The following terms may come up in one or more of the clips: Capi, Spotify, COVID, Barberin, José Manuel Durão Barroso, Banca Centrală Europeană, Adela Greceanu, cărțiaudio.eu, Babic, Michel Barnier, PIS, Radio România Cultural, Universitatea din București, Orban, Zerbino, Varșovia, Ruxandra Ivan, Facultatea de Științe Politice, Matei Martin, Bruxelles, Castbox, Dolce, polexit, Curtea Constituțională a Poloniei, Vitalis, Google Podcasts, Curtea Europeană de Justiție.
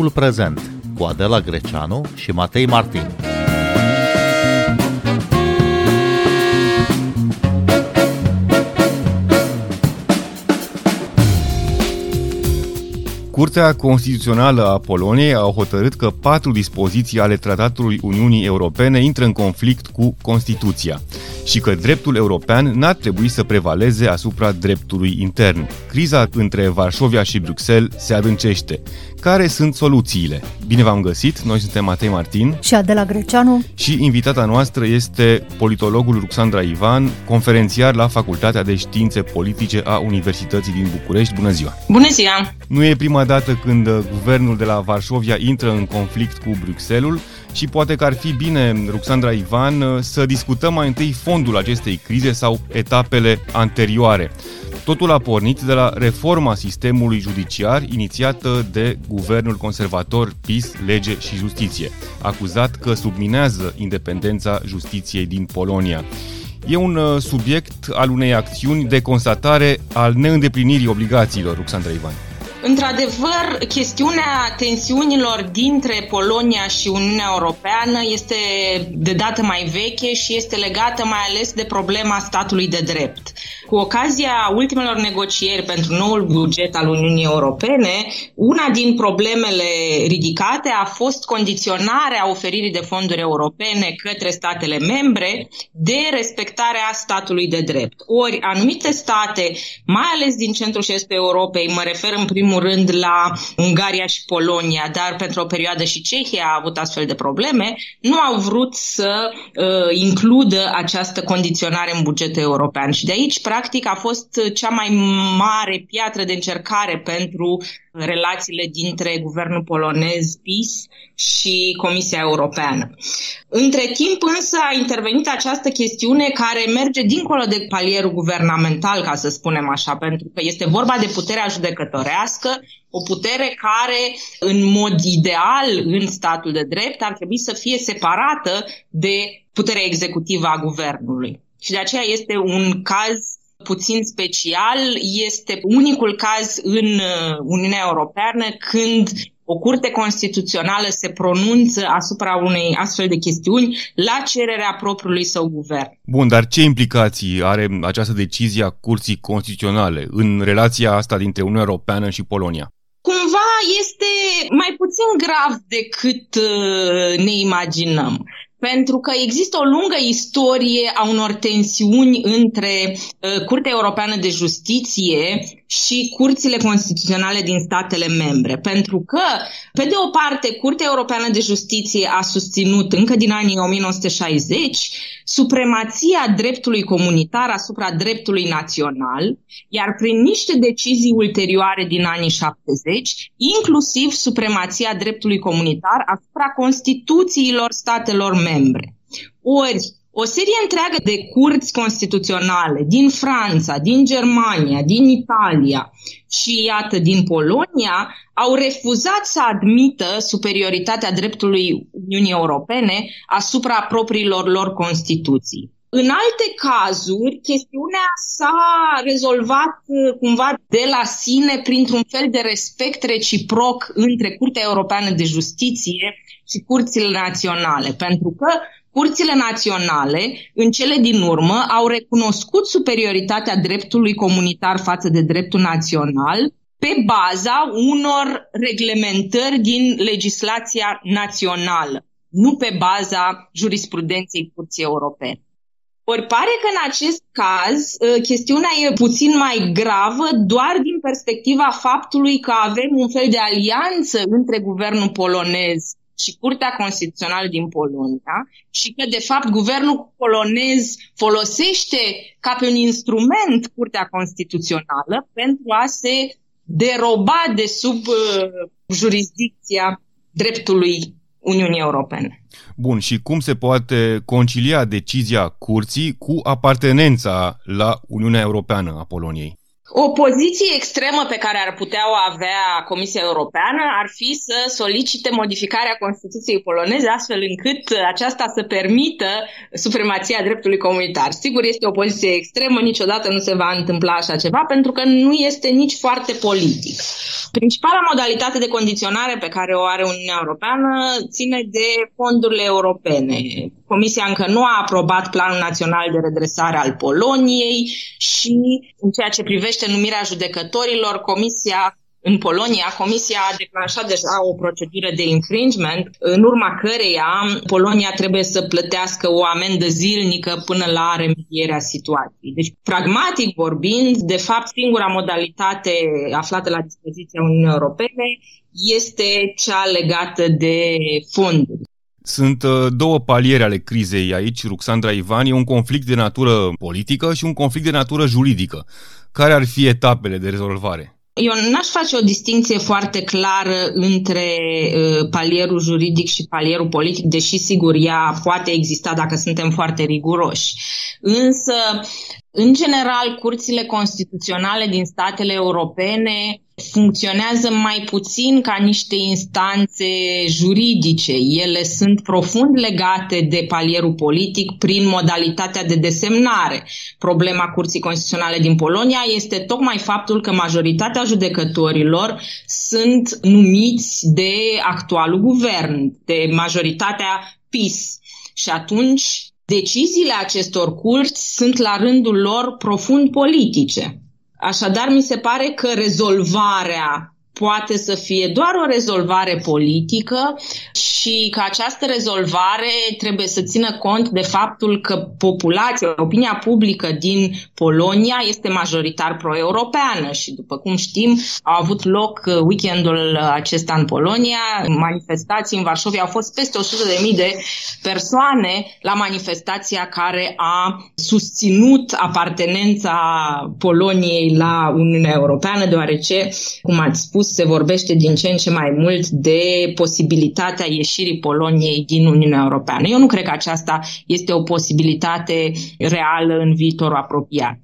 timpul prezent cu Adela Greceanu și Matei Martin. Curtea Constituțională a Poloniei a hotărât că 4 dispoziții ale Tratatului Uniunii Europene intră în conflict cu Constituția și că dreptul european n-ar trebui să prevaleze asupra dreptului intern. Criza între Varșovia și Bruxelles se adâncește. Care sunt soluțiile? Bine v-am găsit! Noi suntem Matei Martin și Adela Greceanu și invitata noastră este politologul Ruxandra Ivan, conferențiar la Facultatea de Științe Politice a Universității din București. Bună ziua! Bună ziua! Nu e prima dată când guvernul de la Varșovia intră în conflict cu Bruxelles-ul și poate că ar fi bine, Ruxandra Ivan, să discutăm mai întâi fondul acestei crize sau etapele anterioare. Totul a pornit de la reforma sistemului judiciar inițiată de guvernul conservator PIS, Lege și Justiție, acuzat că subminează independența justiției din Polonia. E un subiect al unei acțiuni de constatare al neîndeplinirii obligațiilor, Ruxandra Ivan. Într-adevăr, chestiunea tensiunilor dintre Polonia și Uniunea Europeană este de dată mai veche și este legată mai ales de problema statului de drept. Cu ocazia ultimelor negocieri pentru noul buget al Uniunii Europene, una din problemele ridicate a fost condiționarea oferirii de fonduri europene către statele membre de respectarea statului de drept. Ori anumite state, mai ales din centrul și estul Europei, mă refer în primul rând la Ungaria și Polonia, dar pentru o perioadă și Cehia a avut astfel de probleme, nu au vrut să includă această condiționare în bugetul european. Și de aici, practic, a fost cea mai mare piatră de încercare pentru relațiile dintre guvernul polonez PiS și Comisia Europeană. Între timp însă a intervenit această chestiune care merge dincolo de palierul guvernamental, ca să spunem așa, pentru că este vorba de puterea judecătorească, o putere care, în mod ideal, în statul de drept, ar trebui să fie separată de puterea executivă a guvernului. Și de aceea este un caz puțin special, este unicul caz în Uniunea Europeană când o curte constituțională se pronunță asupra unei astfel de chestiuni la cererea propriului său guvern. Bun, dar ce implicații are această decizie a Curții Constituționale în relația asta dintre Uniunea Europeană și Polonia? Cumva este mai puțin grav decât ne imaginăm. Pentru că există o lungă istorie a unor tensiuni între Curtea Europeană de Justiție și curțile constituționale din statele membre. Pentru că, pe de o parte, Curtea Europeană de Justiție a susținut încă din anii 1960 supremația dreptului comunitar asupra dreptului național, iar prin niște decizii ulterioare din anii 70, inclusiv supremația dreptului comunitar asupra Constituțiilor statelor membre. Ori, o serie întreagă de curți constituționale din Franța, din Germania, din Italia și, iată, din Polonia, au refuzat să admită superioritatea dreptului Uniunii Europene asupra propriilor lor Constituții. În alte cazuri, chestiunea s-a rezolvat cumva de la sine printr-un fel de respect reciproc între Curtea Europeană de Justiție și curțile naționale, pentru că curțile naționale, în cele din urmă, au recunoscut superioritatea dreptului comunitar față de dreptul național pe baza unor reglementări din legislația națională, nu pe baza jurisprudenței Curții Europene. Ori pare că în acest caz chestiunea e puțin mai gravă doar din perspectiva faptului că avem un fel de alianță între guvernul polonez și Curtea Constituțională din Polonia și că, de fapt, guvernul polonez folosește ca pe un instrument Curtea Constituțională pentru a se deroba de sub jurisdicția dreptului Uniunii Europene. Bun, și cum se poate concilia decizia Curții cu apartenența la Uniunea Europeană a Poloniei? O poziție extremă pe care ar putea o avea Comisia Europeană ar fi să solicite modificarea Constituției poloneze astfel încât aceasta să permită supremația dreptului comunitar. Sigur, este o poziție extremă, niciodată nu se va întâmpla așa ceva, pentru că nu este nici foarte politic. Principala modalitate de condiționare pe care o are Uniunea Europeană ține de fondurile europene. Comisia încă nu a aprobat Planul Național de Redresare al Poloniei și în ceea ce privește numirea judecătorilor, Comisia a declanșat deja o procedură de infringement, în urma căreia Polonia trebuie să plătească o amendă zilnică până la remedierea situației. Deci, pragmatic vorbind, de fapt, singura modalitate aflată la dispoziția Uniunii Europene este cea legată de fonduri. Sunt două paliere ale crizei aici, Ruxandra Ivan, e un conflict de natură politică și un conflict de natură juridică. Care ar fi etapele de rezolvare? Eu n-aș face o distinție foarte clară între palierul juridic și palierul politic, deși, sigur, ea poate exista dacă suntem foarte riguroși. Însă, în general, curțile constituționale din statele europene funcționează mai puțin ca niște instanțe juridice. Ele sunt profund legate de palierul politic prin modalitatea de desemnare. Problema Curții Constituționale din Polonia este tocmai faptul că majoritatea judecătorilor sunt numiți de actualul guvern, de majoritatea PIS. Și atunci deciziile acestor curți sunt la rândul lor profund politice. Așadar, mi se pare că rezolvarea poate să fie doar o rezolvare politică și că această rezolvare trebuie să țină cont de faptul că populația, opinia publică din Polonia este majoritar pro-europeană și, după cum știm, au avut loc weekendul acesta în Polonia. Manifestații în Varșovia, au fost peste 100.000 de persoane la manifestația care a susținut apartenența Poloniei la Uniunea Europeană, deoarece, cum ați spus, se vorbește din ce în ce mai mult de posibilitatea ieșirii Poloniei din Uniunea Europeană. Eu nu cred că aceasta este o posibilitate reală în viitorul apropiat.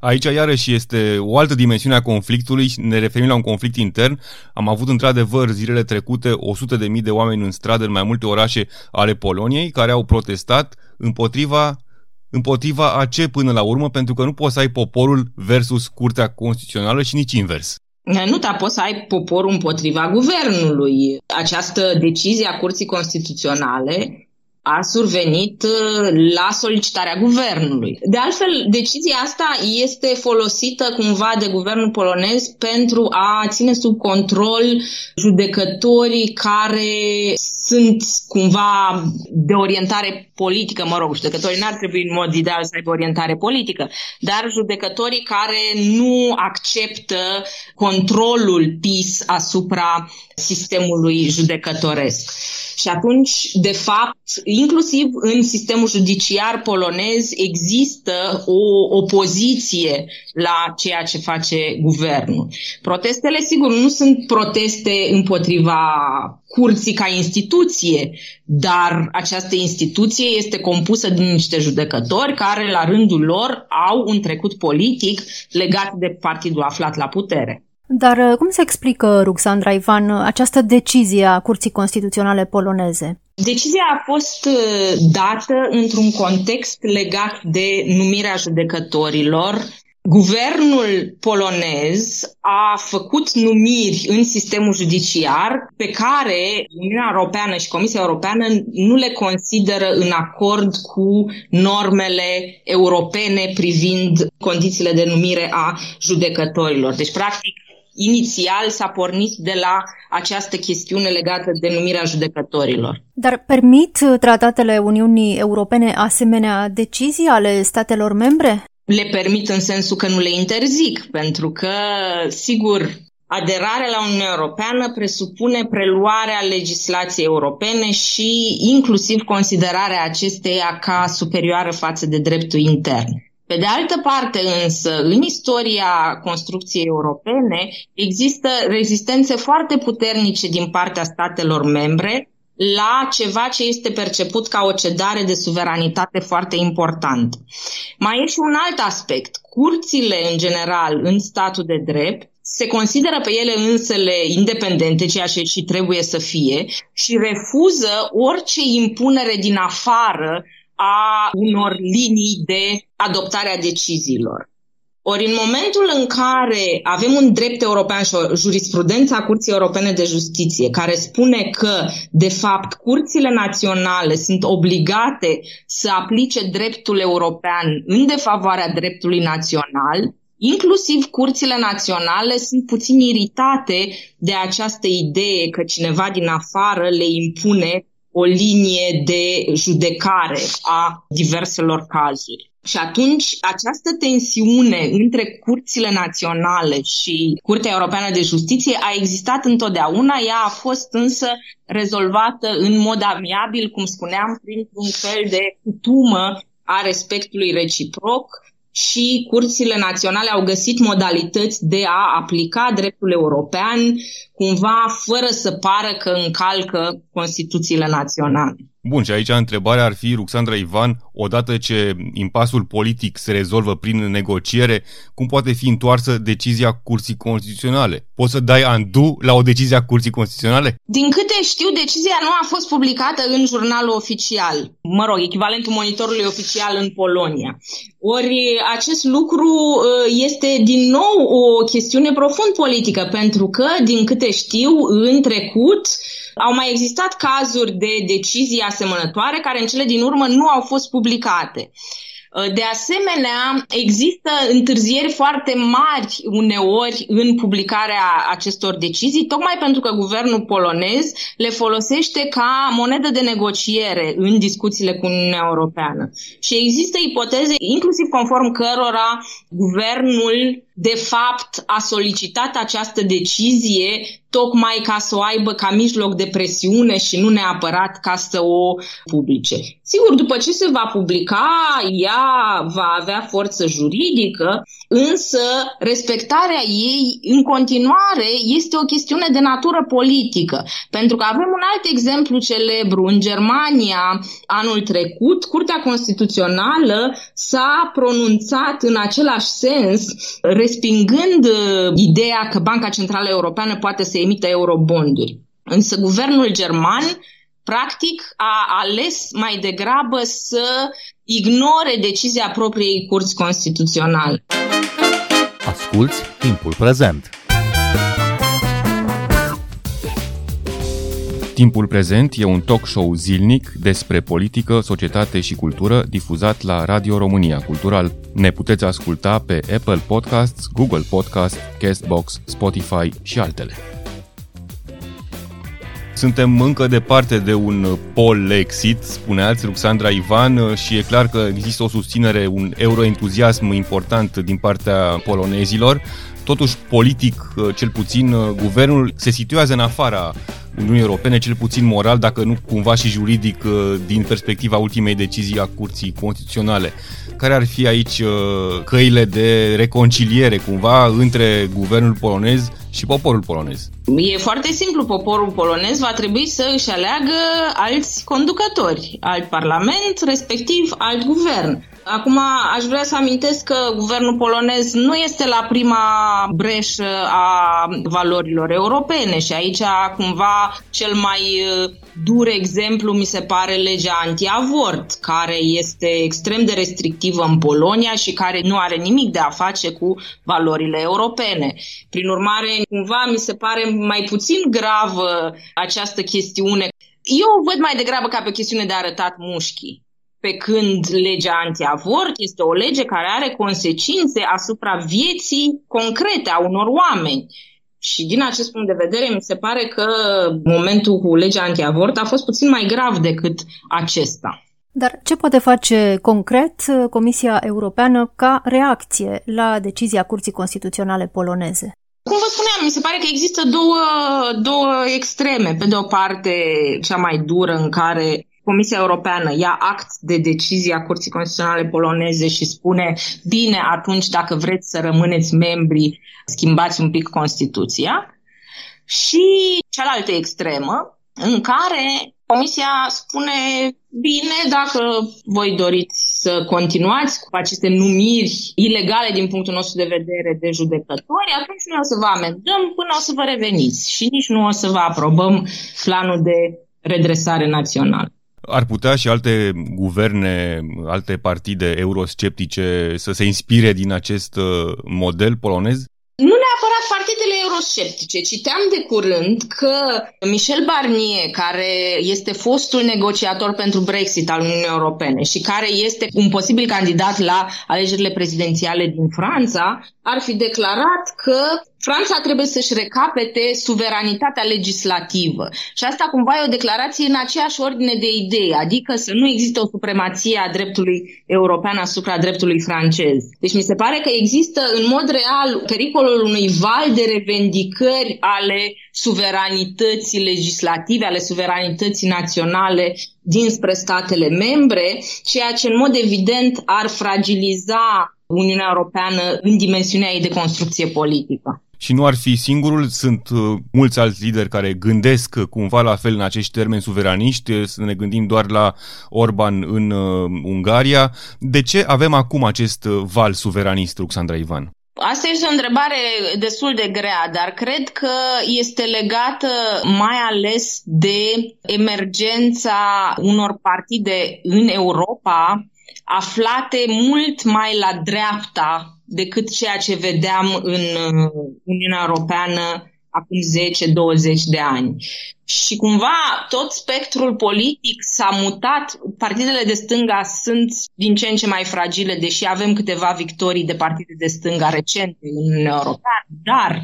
Aici iarăși este o altă dimensiune a conflictului, ne referim la un conflict intern. Am avut într-adevăr zilele trecute 100.000 de oameni în stradă în mai multe orașe ale Poloniei care au protestat împotriva a ce până la urmă, pentru că nu poți să ai poporul versus Curtea Constituțională și nici invers. Nu te poți să ai poporul împotriva guvernului. Această decizie a Curții Constituționale a survenit la solicitarea guvernului. De altfel, decizia asta este folosită cumva de guvernul polonez pentru a ține sub control judecătorii care sunt cumva de orientare politică, judecătorii n-ar trebui în mod ideal să aibă orientare politică, dar judecătorii care nu acceptă controlul PIS asupra sistemului judecătoresc. Și atunci, de fapt, inclusiv în sistemul judiciar polonez există o opoziție la ceea ce face guvernul. Protestele, sigur, nu sunt proteste împotriva curții ca instituție, dar această instituție este compusă din niște judecători care, la rândul lor, au un trecut politic legat de partidul aflat la putere. Dar cum se explică, Ruxandra Ivan, această decizie a Curții Constituționale poloneze? Decizia a fost dată într-un context legat de numirea judecătorilor. Guvernul polonez a făcut numiri în sistemul judiciar pe care Uniunea Europeană și Comisia Europeană nu le consideră în acord cu normele europene privind condițiile de numire a judecătorilor. Deci, practic, inițial s-a pornit de la această chestiune legată de numirea judecătorilor. Dar permit tratatele Uniunii Europene asemenea decizii ale statelor membre? Le permit în sensul că nu le interzic, pentru că, sigur, aderarea la Uniunea Europeană presupune preluarea legislației europene și inclusiv considerarea acesteia ca superioară față de dreptul intern. Pe de altă parte însă, în istoria construcției europene există rezistențe foarte puternice din partea statelor membre la ceva ce este perceput ca o cedare de suveranitate foarte importantă. Mai e și un alt aspect. Curțile, în general, în statul de drept, se consideră pe ele însele independente, ceea ce și trebuie să fie, și refuză orice impunere din afară a unor linii de adoptare a deciziilor. Ori în momentul în care avem un drept european și o jurisprudență a Curții Europene de Justiție care spune că, de fapt, curțile naționale sunt obligate să aplice dreptul european în defavoarea dreptului național, inclusiv curțile naționale sunt puțin iritate de această idee că cineva din afară le impune o linie de judecare a diverselor cazuri. Și atunci această tensiune între curțile naționale și Curtea Europeană de Justiție a existat întotdeauna, ea a fost însă rezolvată în mod amiabil, cum spuneam, printr-un fel de cutumă a respectului reciproc și curțile naționale au găsit modalități de a aplica dreptul european cumva fără să pară că încalcă Constituțiile naționale. Bun, și aici întrebarea ar fi, Ruxandra Ivan, odată ce impasul politic se rezolvă prin negociere, cum poate fi întoarsă decizia Curții Constituționale? Poți să dai undo la o decizie a Curții Constituționale? Din câte știu, decizia nu a fost publicată în jurnalul oficial, echivalentul monitorului oficial în Polonia. Ori acest lucru este din nou o chestiune profund politică, pentru că, din câte știu, în trecut au mai existat cazuri de decizii asemănătoare care în cele din urmă nu au fost publicate. De asemenea, există întârzieri foarte mari uneori în publicarea acestor decizii, tocmai pentru că guvernul polonez le folosește ca monedă de negociere în discuțiile cu Uniunea Europeană. Și există ipoteze, inclusiv conform cărora guvernul de fapt a solicitat această decizie tocmai ca să o aibă ca mijloc de presiune și nu neapărat ca să o publice. Sigur, după ce se va publica, ea va avea forță juridică, însă respectarea ei în continuare este o chestiune de natură politică. Pentru că avem un alt exemplu celebru. În Germania, anul trecut, Curtea Constituțională s-a pronunțat în același sens, respingând ideea că Banca Centrală Europeană poate să emită eurobonduri. Însă guvernul german, practic, a ales mai degrabă să ignore decizia propriei Curți Constituționale. Asculți Timpul Prezent. Timpul Prezent e un talk show zilnic despre politică, societate și cultură difuzat la Radio România Cultural. Ne puteți asculta pe Apple Podcasts, Google Podcasts, Castbox, Spotify și altele. Suntem încă departe de un polexit, spuneați, Ruxandra Ivan, și e clar că există o susținere, un euroentuziasm important din partea polonezilor. Totuși, politic, cel puțin, guvernul se situează în afara Uniunii Europene, cel puțin moral, dacă nu cumva și juridic, din perspectiva ultimei decizii a Curții Constituționale. Care ar fi aici căile de reconciliere, cumva, între guvernul polonez și poporul polonez? E foarte simplu, poporul polonez va trebui să își aleagă alți conducători, alt parlament, respectiv alt guvern. Acum aș vrea să amintesc că guvernul polonez nu este la prima breșă a valorilor europene și aici cumva cel mai dur exemplu mi se pare legea antiavort, care este extrem de restrictivă în Polonia și care nu are nimic de a face cu valorile europene. Prin urmare, cumva mi se pare mai puțin gravă această chestiune. Eu o văd mai degrabă ca pe o chestiune de arătat mușchii. Pe când legea antiavort este o lege care are consecințe asupra vieții concrete a unor oameni. Și din acest punct de vedere, mi se pare că momentul cu legea antiavort a fost puțin mai grav decât acesta. Dar ce poate face concret Comisia Europeană ca reacție la decizia Curții Constituționale poloneze? Cum vă spuneam, mi se pare că există două extreme. Pe de o parte, cea mai dură în care Comisia Europeană ia act de decizia Curții Constituționale poloneze și spune, bine, atunci dacă vreți să rămâneți membri, schimbați un pic Constituția. Și cealaltă extremă, în care Comisia spune, bine, dacă voi doriți să continuați cu aceste numiri ilegale din punctul nostru de vedere de judecători, atunci noi o să vă amendăm până o să vă reveniți și nici nu o să vă aprobăm planul de redresare națională. Ar putea și alte guverne, alte partide eurosceptice să se inspire din acest model polonez? Nu neapărat partidele eurosceptice. Citeam de curând că Michel Barnier, care este fostul negociator pentru Brexit al Uniunii Europene și care este un posibil candidat la alegerile prezidențiale din Franța, ar fi declarat că Franța trebuie să-și recapete suveranitatea legislativă. Și asta cumva e o declarație în aceeași ordine de idei, adică să nu există o supremație a dreptului european asupra dreptului francez. Deci mi se pare că există în mod real pericolul unui val de revendicări ale suveranității legislative, ale suveranității naționale dinspre statele membre, ceea ce în mod evident ar fragiliza Uniunea Europeană în dimensiunea ei de construcție politică. Și nu ar fi singurul, sunt mulți alți lideri care gândesc cumva la fel în acești termeni suveraniști, să ne gândim doar la Orban în Ungaria. De ce avem acum acest val suveranist, Ruxandra Ivan? Asta este o întrebare destul de grea, dar cred că este legată mai ales de emergența unor partide în Europa aflate mult mai la dreapta decât ceea ce vedeam în Uniunea Europeană acum 10-20 de ani. Și cumva tot spectrul politic s-a mutat, partidele de stânga sunt din ce în ce mai fragile, deși avem câteva victorii de partide de stânga recente în Uniunea Europeană, dar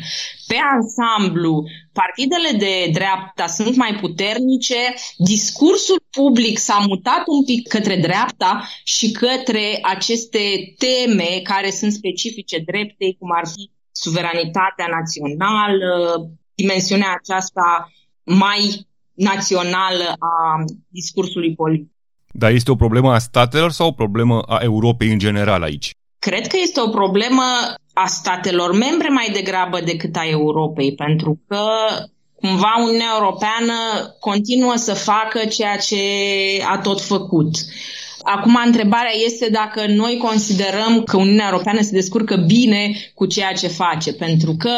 pe ansamblu partidele de dreapta sunt mai puternice, discursul public s-a mutat un pic către dreapta și către aceste teme care sunt specifice dreptei, cum ar fi suveranitatea națională, dimensiunea aceasta mai națională a discursului politic. Dar este o problemă a statelor sau o problemă a Europei în general aici? Cred că este o problemă a statelor membre mai degrabă decât a Europei, pentru că cumva Uniunea Europeană continuă să facă ceea ce a tot făcut. Acum întrebarea este dacă noi considerăm că Uniunea Europeană se descurcă bine cu ceea ce face, pentru că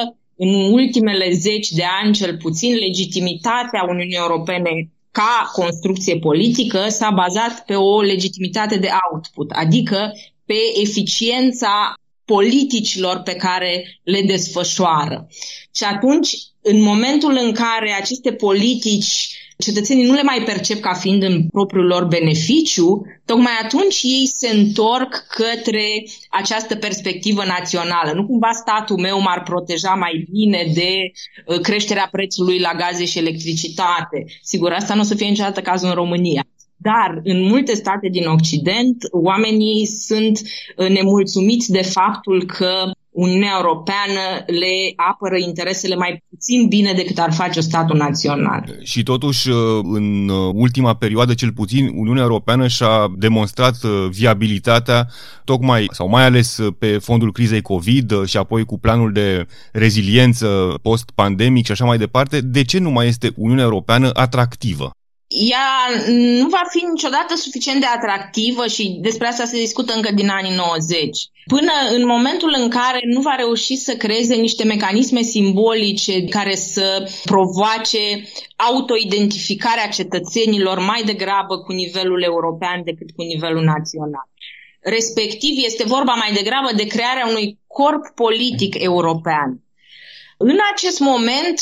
în ultimele 10 de ani, cel puțin, legitimitatea Uniunii Europene ca construcție politică s-a bazat pe o legitimitate de output, adică pe eficiența politicilor pe care le desfășoară. Și atunci, în momentul în care aceste politici cetățenii nu le mai percep ca fiind în propriul lor beneficiu, tocmai atunci ei se întorc către această perspectivă națională. Nu cumva statul meu m-ar proteja mai bine de creșterea prețului la gaze și electricitate. Sigur, asta nu o să fie niciodată cazul în România. Dar în multe state din Occident, oamenii sunt nemulțumiți de faptul că Uniunea Europeană le apără interesele mai puțin bine decât ar face o statul național. Și totuși, în ultima perioadă, cel puțin, Uniunea Europeană și-a demonstrat viabilitatea tocmai, sau mai ales pe fondul crizei COVID și apoi cu planul de reziliență post-pandemic și așa mai departe. De ce nu mai este Uniunea Europeană atractivă? Ea nu va fi niciodată suficient de atractivă și despre asta se discută încă din anii 90. Până în momentul în care nu va reuși să creeze niște mecanisme simbolice care să provoace autoidentificarea cetățenilor mai degrabă cu nivelul european decât cu nivelul național. Respectiv, este vorba mai degrabă de crearea unui corp politic european. În acest moment,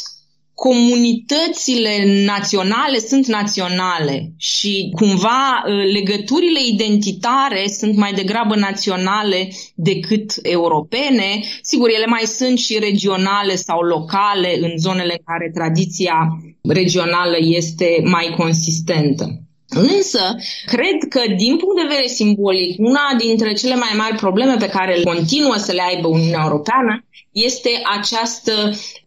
comunitățile naționale sunt naționale și cumva legăturile identitare sunt mai degrabă naționale decât europene. Sigur, ele mai sunt și regionale sau locale în zonele în care tradiția regională este mai consistentă. Însă, cred că, din punct de vedere simbolic, una dintre cele mai mari probleme pe care continuă să le aibă Uniunea Europeană este această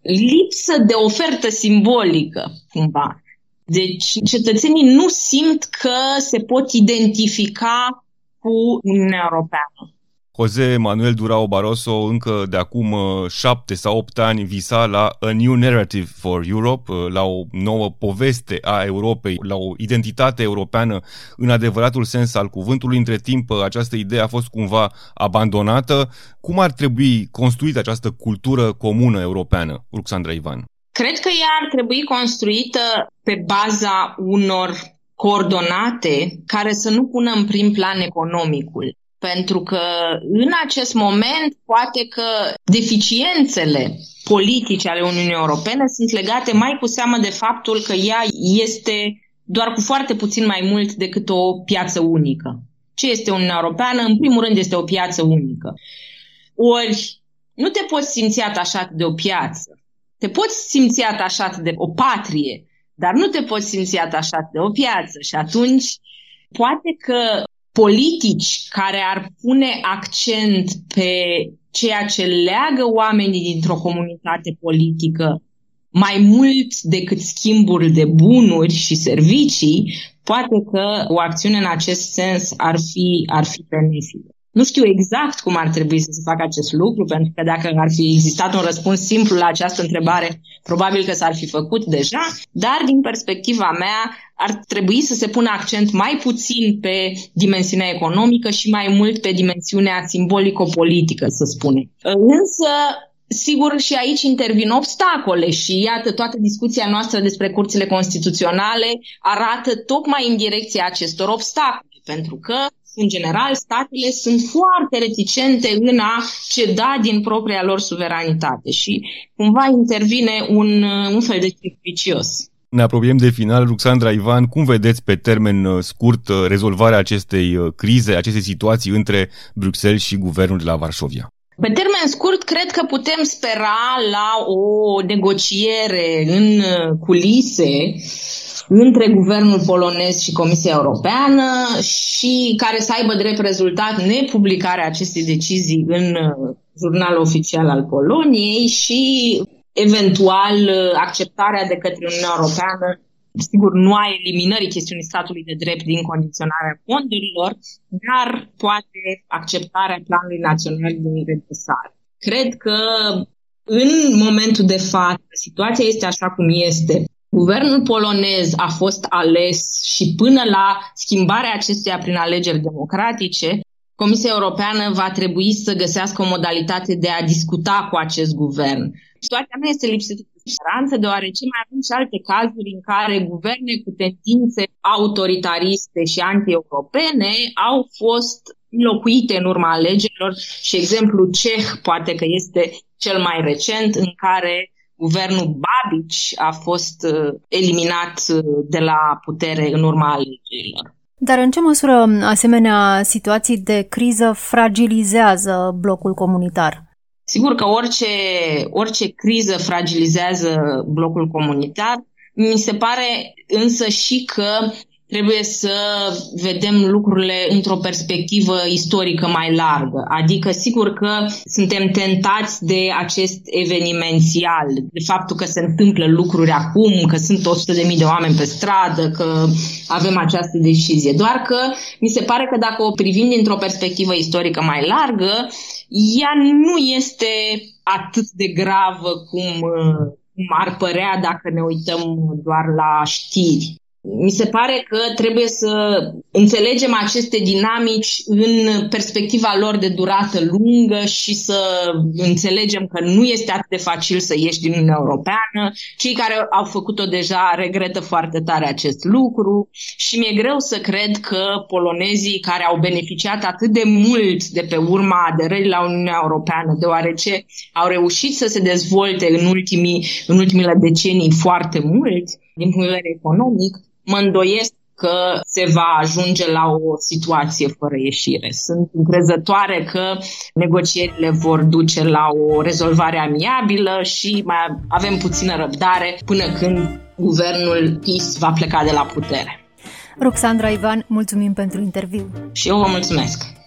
lipsă de ofertă simbolică, cumva. Deci, cetățenii nu simt că se pot identifica cu Uniunea Europeană. José Manuel Durão Barroso încă de acum 7 sau 8 ani visa la A New Narrative for Europe, la o nouă poveste a Europei, la o identitate europeană în adevăratul sens al cuvântului. Între timp, această idee a fost cumva abandonată. Cum ar trebui construită această cultură comună europeană, Ruxandra Ivan? Cred că ea ar trebui construită pe baza unor coordonate care să nu pună în prim plan economicul. Pentru că în acest moment poate că deficiențele politice ale Uniunii Europene sunt legate mai cu seamă de faptul că ea este doar cu foarte puțin mai mult decât o piață unică. Ce este Uniunea Europeană? În primul rând este o piață unică. Ori nu te poți simți atașat de o piață. Te poți simți atașat de o patrie, dar nu te poți simți atașat de o piață. Și atunci poate că politici care ar pune accent pe ceea ce leagă oamenii dintr-o comunitate politică mai mult decât schimbul de bunuri și servicii, poate că o acțiune în acest sens ar fi benefică. Nu știu exact cum ar trebui să se facă acest lucru, pentru că dacă ar fi existat un răspuns simplu la această întrebare, probabil că s-ar fi făcut deja, dar din perspectiva mea ar trebui să se pună accent mai puțin pe dimensiunea economică și mai mult pe dimensiunea simbolico-politică, să spunem. Însă, sigur, și aici intervin obstacole și iată, toată discuția noastră despre curțile constituționale arată tocmai în direcția acestor obstacole, pentru că în general, statele sunt foarte reticente în a ceda din propria lor suveranitate și cumva intervine un fel de cerc vicios. Ne apropiem de final. Ruxandra Ivan, cum vedeți pe termen scurt rezolvarea acestei crize, acestei situații între Bruxelles și guvernul de la Varșovia? Pe termen scurt, cred că putem spera la o negociere în culise între guvernul polonez și Comisia Europeană și care să aibă drept rezultat nepublicarea acestei decizii în jurnalul oficial al Poloniei și eventual acceptarea de către Uniunea Europeană, sigur, nu a eliminării chestiunii statului de drept din condiționarea fondurilor, dar poate acceptarea planului național de redresare. Cred că în momentul de față situația este așa cum este. Guvernul polonez a fost ales și până la schimbarea acestuia prin alegeri democratice, Comisia Europeană va trebui să găsească o modalitate de a discuta cu acest guvern. Situația nu este lipsită de speranță, deoarece mai avem și alte cazuri în care guverne cu tendințe autoritariste și anti-europene au fost înlocuite în urma alegerilor și exemplul ceh poate că este cel mai recent în care guvernul Babic a fost eliminat de la putere în urma alegerilor. Dar în ce măsură asemenea situații de criză fragilizează blocul comunitar? Sigur că orice criză fragilizează blocul comunitar. Mi se pare însă și că trebuie să vedem lucrurile într-o perspectivă istorică mai largă. Adică, sigur că suntem tentați de acest evenimential, de faptul că se întâmplă lucruri acum, că sunt 100.000 de oameni pe stradă, că avem această decizie. Doar că mi se pare că dacă o privim dintr-o perspectivă istorică mai largă, ea nu este atât de gravă cum ar părea dacă ne uităm doar la știri. Mi se pare că trebuie să înțelegem aceste dinamici în perspectiva lor de durată lungă și să înțelegem că nu este atât de facil să ieși din Uniunea Europeană. Cei care au făcut-o deja regretă foarte tare acest lucru și mi-e greu să cred că polonezii care au beneficiat atât de mult de pe urma aderării la Uniunea Europeană, deoarece au reușit să se dezvolte în ultimile decenii foarte mult din punct de vedere economic, mă îndoiesc că se va ajunge la o situație fără ieșire. Sunt încrezătoare că negocierile vor duce la o rezolvare amiabilă și mai avem puțină răbdare până când guvernul PIS va pleca de la putere. Ruxandra Ivan, mulțumim pentru interviu. Și eu vă mulțumesc.